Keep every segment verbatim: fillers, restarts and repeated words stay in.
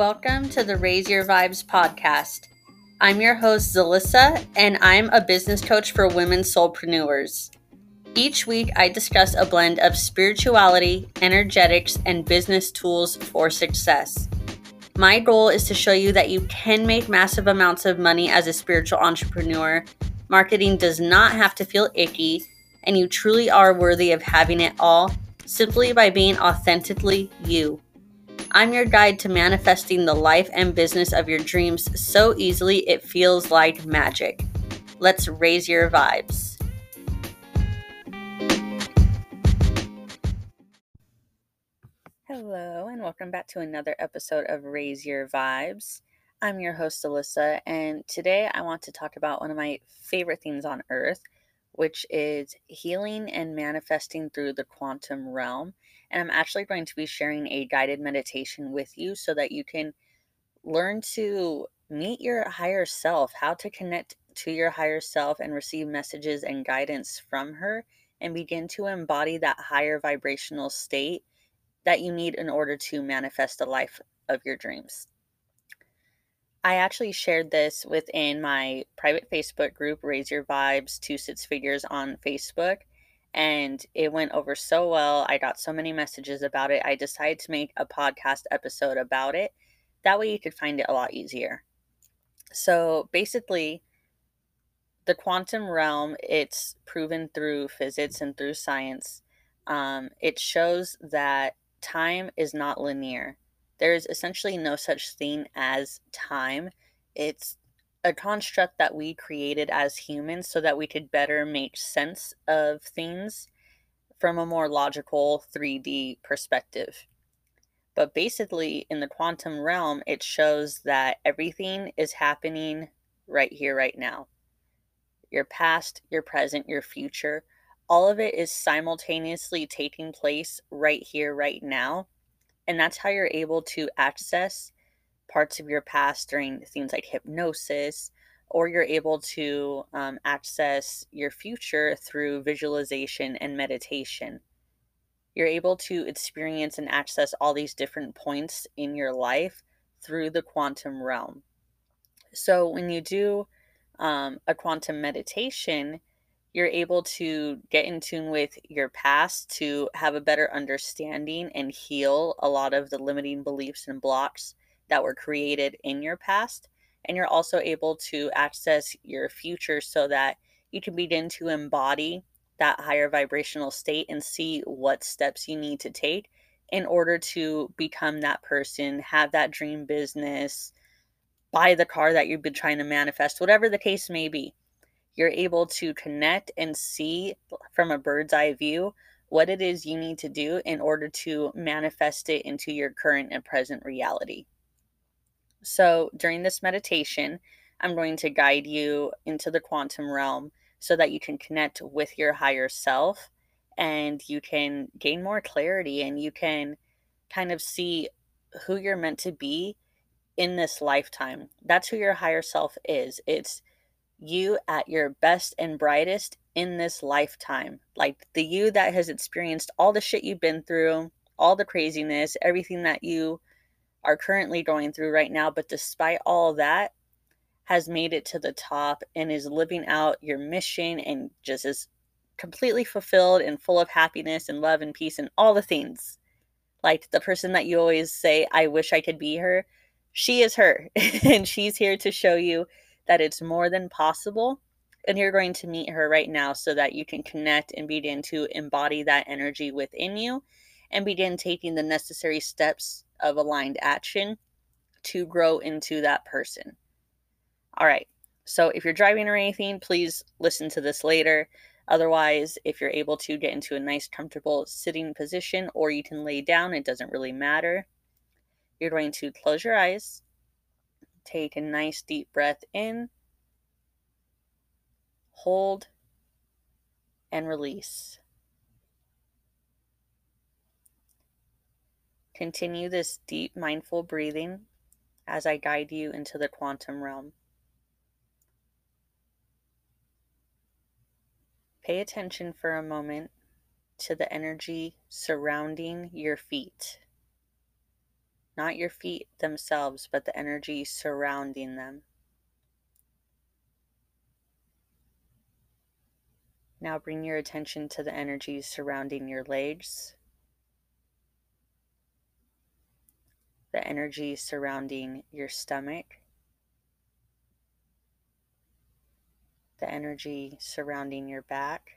Welcome to the Raise Your Vibes podcast. I'm your host, Alyssa, and I'm a business coach for women soulpreneurs. Each week, I discuss a blend of spirituality, energetics, and business tools for success. My goal is to show you that you can make massive amounts of money as a spiritual entrepreneur. Marketing does not have to feel icky, and you truly are worthy of having it all simply by being authentically you. I'm your guide to manifesting the life and business of your dreams so easily it feels like magic. Let's raise your vibes. Hello, and welcome back to another episode of Raise Your Vibes. I'm your host, Alyssa, and today I want to talk about one of my favorite things on earth, which is healing and manifesting through the quantum realm. And I'm actually going to be sharing a guided meditation with you so that you can learn to meet your higher self, how to connect to your higher self and receive messages and guidance from her, and begin to embody that higher vibrational state that you need in order to manifest the life of your dreams. I actually shared this within my private Facebook group, Raise Your Vibes to Six Figures on Facebook. And it went over so well. I got so many messages about it. I decided to make a podcast episode about it. That way you could find it a lot easier. So basically, the quantum realm, it's proven through physics and through science. Um, it shows that time is not linear. There is essentially no such thing as time. It's a construct that we created as humans so that we could better make sense of things from a more logical three D perspective. But basically, in the quantum realm, it shows that everything is happening right here, right now. Your past, your present, your future, all of it is simultaneously taking place right here, right now. And that's how you're able to access parts of your past during things like hypnosis, or you're able to um, access your future through visualization and meditation. You're able to experience and access all these different points in your life through the quantum realm. So when you do um, a quantum meditation, you're able to get in tune with your past to have a better understanding and heal a lot of the limiting beliefs and blocks that were created in your past. And you're also able to access your future so that you can begin to embody that higher vibrational state and see what steps you need to take in order to become that person, have that dream business, buy the car that you've been trying to manifest, whatever the case may be. You're able to connect and see from a bird's eye view what it is you need to do in order to manifest it into your current and present reality. So during this meditation, I'm going to guide you into the quantum realm so that you can connect with your higher self and you can gain more clarity and you can kind of see who you're meant to be in this lifetime. That's who your higher self is. It's you at your best and brightest in this lifetime. Like the you that has experienced all the shit you've been through, all the craziness, everything that you are currently going through right now, but despite all that, has made it to the top and is living out your mission and just is completely fulfilled and full of happiness and love and peace and all the things. Like the person that you always say, I wish I could be her, she is her. And she's here to show you that it's more than possible. And you're going to meet her right now so that you can connect and begin to embody that energy within you and begin taking the necessary steps of aligned action to grow into that person. All right. So if you're driving or anything, please listen to this later. Otherwise, if you're able to get into a nice, comfortable sitting position, or you can lay down, it doesn't really matter. You're going to close your eyes, take a nice deep breath in, hold, and release. Continue this deep, mindful breathing as I guide you into the quantum realm. Pay attention for a moment to the energy surrounding your feet. not your feet themselves, but the energy surrounding them. Now bring your attention to the energy surrounding your legs, the energy surrounding your stomach, the energy surrounding your back,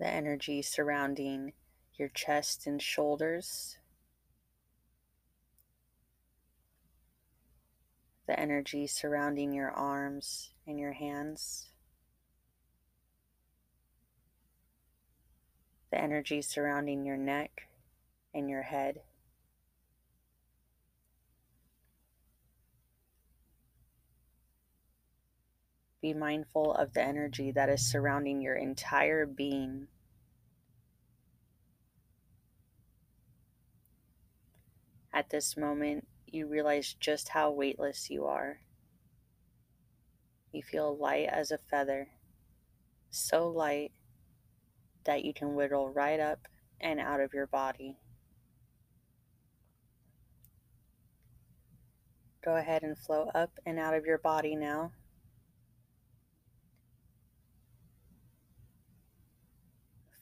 the energy surrounding your chest and shoulders, the energy surrounding your arms and your hands, the energy surrounding your neck and your head. Be mindful of the energy that is surrounding your entire being. At this moment, you realize just how weightless you are. You feel light as a feather, so light that you can whittle right up and out of your body. Go ahead and flow up and out of your body now.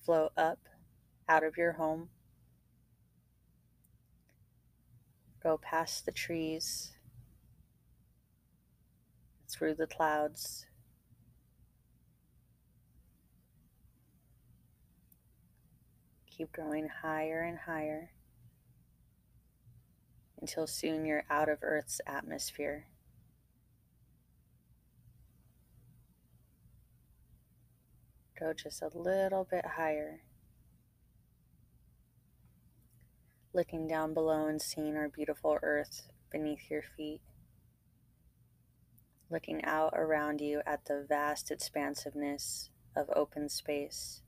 Flow up out of your home. Go past the trees, through the clouds. Keep going higher and higher until soon you're out of Earth's atmosphere. Go just a little bit higher, looking down below and seeing our beautiful earth beneath your feet, looking out around you at the vast expansiveness of open space.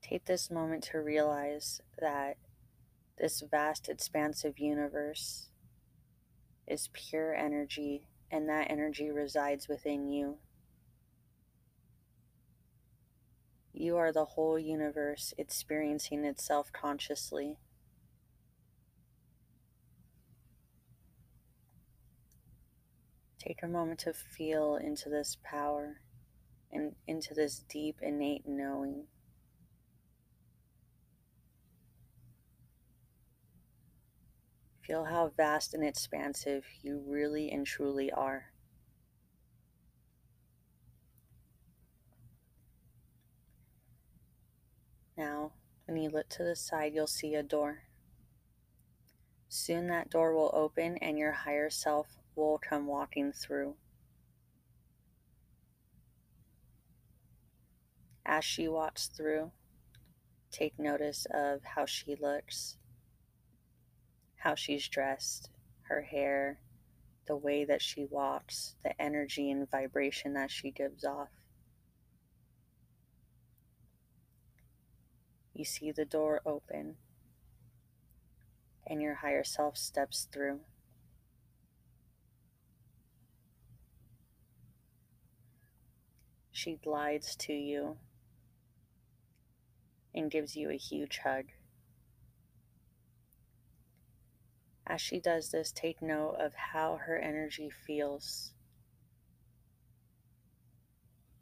Take this moment to realize that this vast expansive universe is pure energy, and that energy resides within you. You are the whole universe experiencing itself consciously. Take a moment to feel into this power and into this deep, innate knowing. Feel how vast and expansive you really and truly are. Now, when you look to the side, you'll see a door. Soon that door will open and your higher self will come walking through. As she walks through, take notice of how she looks, how she's dressed, her hair, the way that she walks, the energy and vibration that she gives off. You see the door open, and your higher self steps through. She glides to you and gives you a huge hug. As she does this, take note of how her energy feels,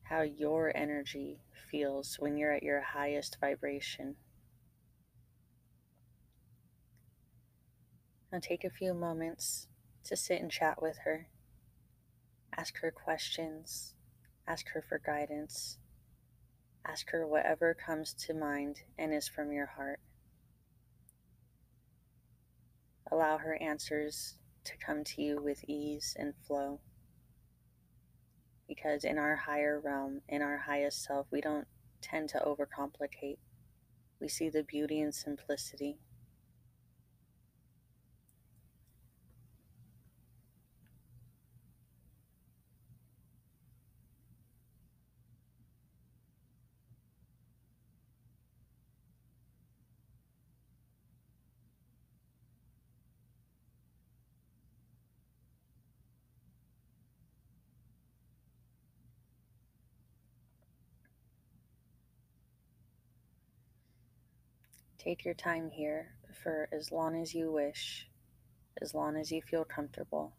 how your energy feels when you're at your highest vibration. Now take a few moments to sit and chat with her. Ask her questions, ask her for guidance, ask her whatever comes to mind and is from your heart. Allow her answers to come to you with ease and flow. Because in our higher realm, in our highest self, we don't tend to overcomplicate. We see the beauty and simplicity. Take your time here for as long as you wish, as long as you feel comfortable.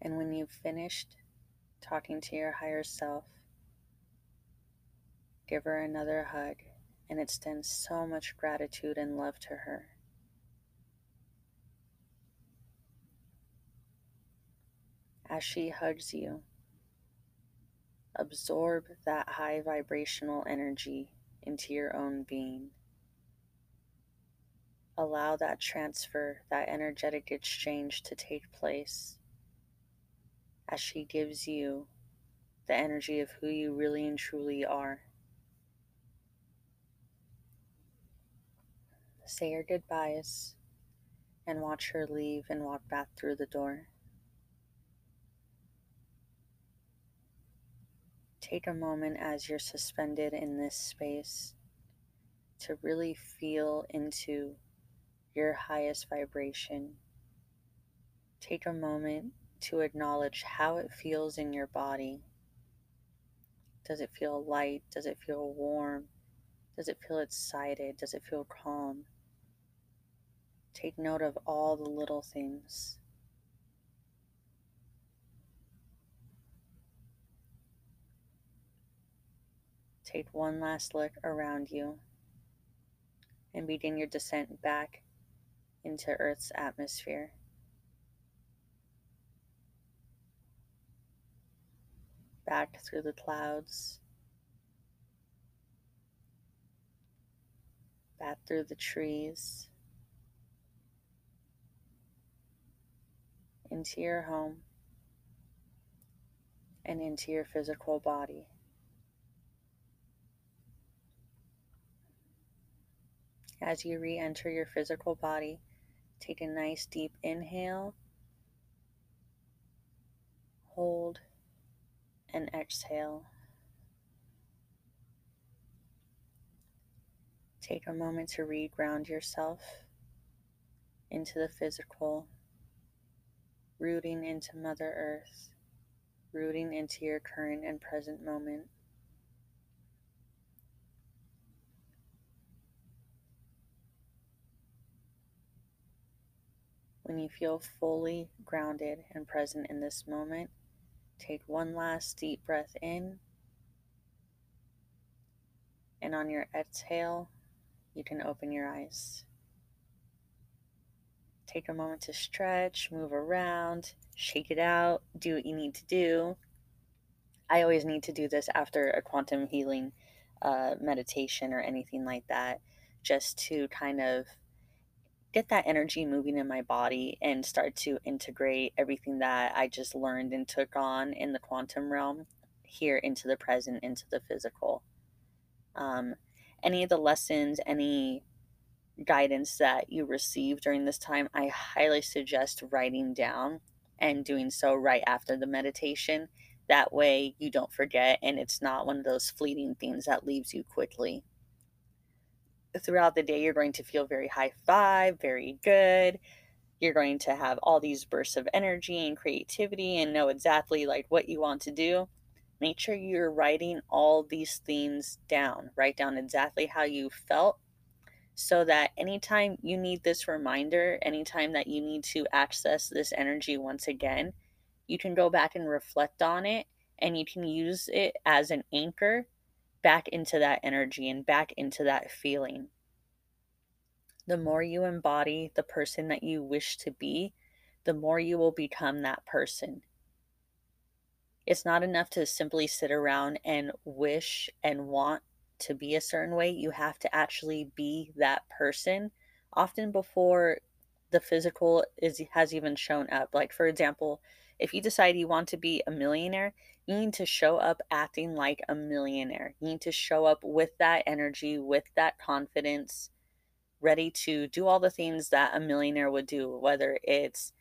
And when you've finished talking to your higher self, give her another hug and extend so much gratitude and love to her. As she hugs you, absorb that high vibrational energy into your own being. Allow that transfer, that energetic exchange to take place as she gives you the energy of who you really and truly are. Say your goodbyes and watch her leave and walk back through the door. Take a moment as you're suspended in this space to really feel into your highest vibration. Take a moment to acknowledge how it feels in your body. Does it feel light? Does it feel warm? Does it feel excited? Does it feel calm? Take note of all the little things. Take one last look around you and begin your descent back into Earth's atmosphere. Back through the clouds, back through the trees, into your home and into your physical body. As you re-enter your physical body, take a nice deep inhale, hold, and exhale. Take a moment to re-ground yourself into the physical, rooting into Mother Earth, rooting into your current and present moment. When you feel fully grounded and present in this moment, take one last deep breath in, and on your exhale, you can open your eyes. Take a moment to stretch, move around, shake it out, do what you need to do. I always need to do this after a quantum healing uh, meditation or anything like that, just to kind of get that energy moving in my body and start to integrate everything that I just learned and took on in the quantum realm here into the present, into the physical. Um, any of the lessons, any guidance that you receive during this time, I highly suggest writing down and doing so right after the meditation. That way you don't forget and it's not one of those fleeting things that leaves you quickly. Throughout the day, you're going to feel very high vibe, very good. You're going to have all these bursts of energy and creativity and know exactly like what you want to do. Make sure you're writing all these things down. Write down exactly how you felt so that anytime you need this reminder, anytime that you need to access this energy once again, you can go back and reflect on it and you can use it as an anchor back into that energy and back into that feeling. The more you embody the person that you wish to be, the more you will become that person. It's not enough to simply sit around and wish and want to be a certain way. You have to actually be that person, often before the physical is has even shown up. Like, for example, if you decide you want to be a millionaire, you need to show up acting like a millionaire. You need to show up with that energy, with that confidence, ready to do all the things that a millionaire would do, whether it's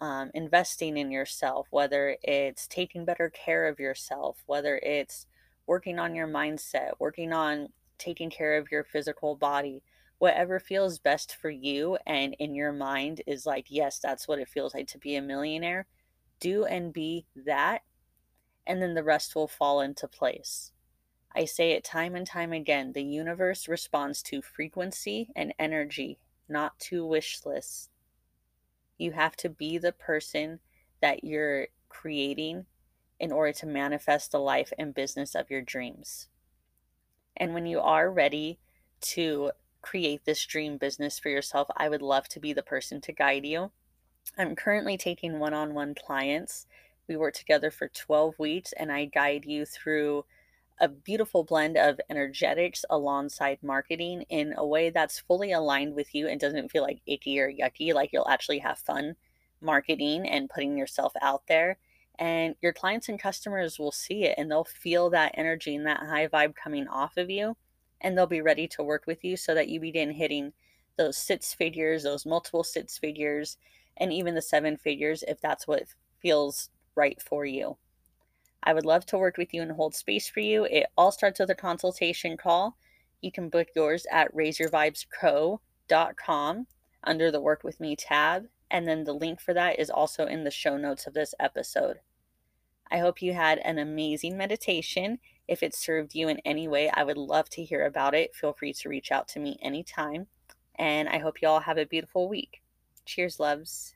um, investing in yourself, whether it's taking better care of yourself, whether it's working on your mindset, working on taking care of your physical body, whatever feels best for you and in your mind is like, yes, that's what it feels like to be a millionaire. Do and be that, and then the rest will fall into place. I say it time and time again, the universe responds to frequency and energy, not to wish lists. You have to be the person that you're creating in order to manifest the life and business of your dreams. And when you are ready to create this dream business for yourself, I would love to be the person to guide you. I'm currently taking one-on-one clients. We work together for twelve weeks, and I guide you through a beautiful blend of energetics alongside marketing in a way that's fully aligned with you and doesn't feel like icky or yucky. Like, you'll actually have fun marketing and putting yourself out there, and your clients and customers will see it, and they'll feel that energy and that high vibe coming off of you, and they'll be ready to work with you so that you begin hitting those six figures, those multiple six figures, and even the seven figures if that's what feels right for you. I would love to work with you and hold space for you. It all starts with a consultation call. You can book yours at raise your vibes co dot com under the Work With Me tab. And then the link for that is also in the show notes of this episode. I hope you had an amazing meditation. If it served you in any way, I would love to hear about it. Feel free to reach out to me anytime. And I hope you all have a beautiful week. Cheers, loves.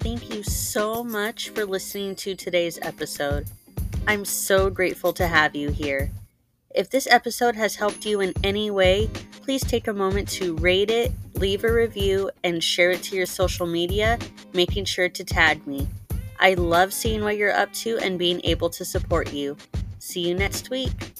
Thank you so much for listening to today's episode. I'm so grateful to have you here. If this episode has helped you in any way, please take a moment to rate it, leave a review, and share it to your social media, making sure to tag me. I love seeing what you're up to and being able to support you. See you next week.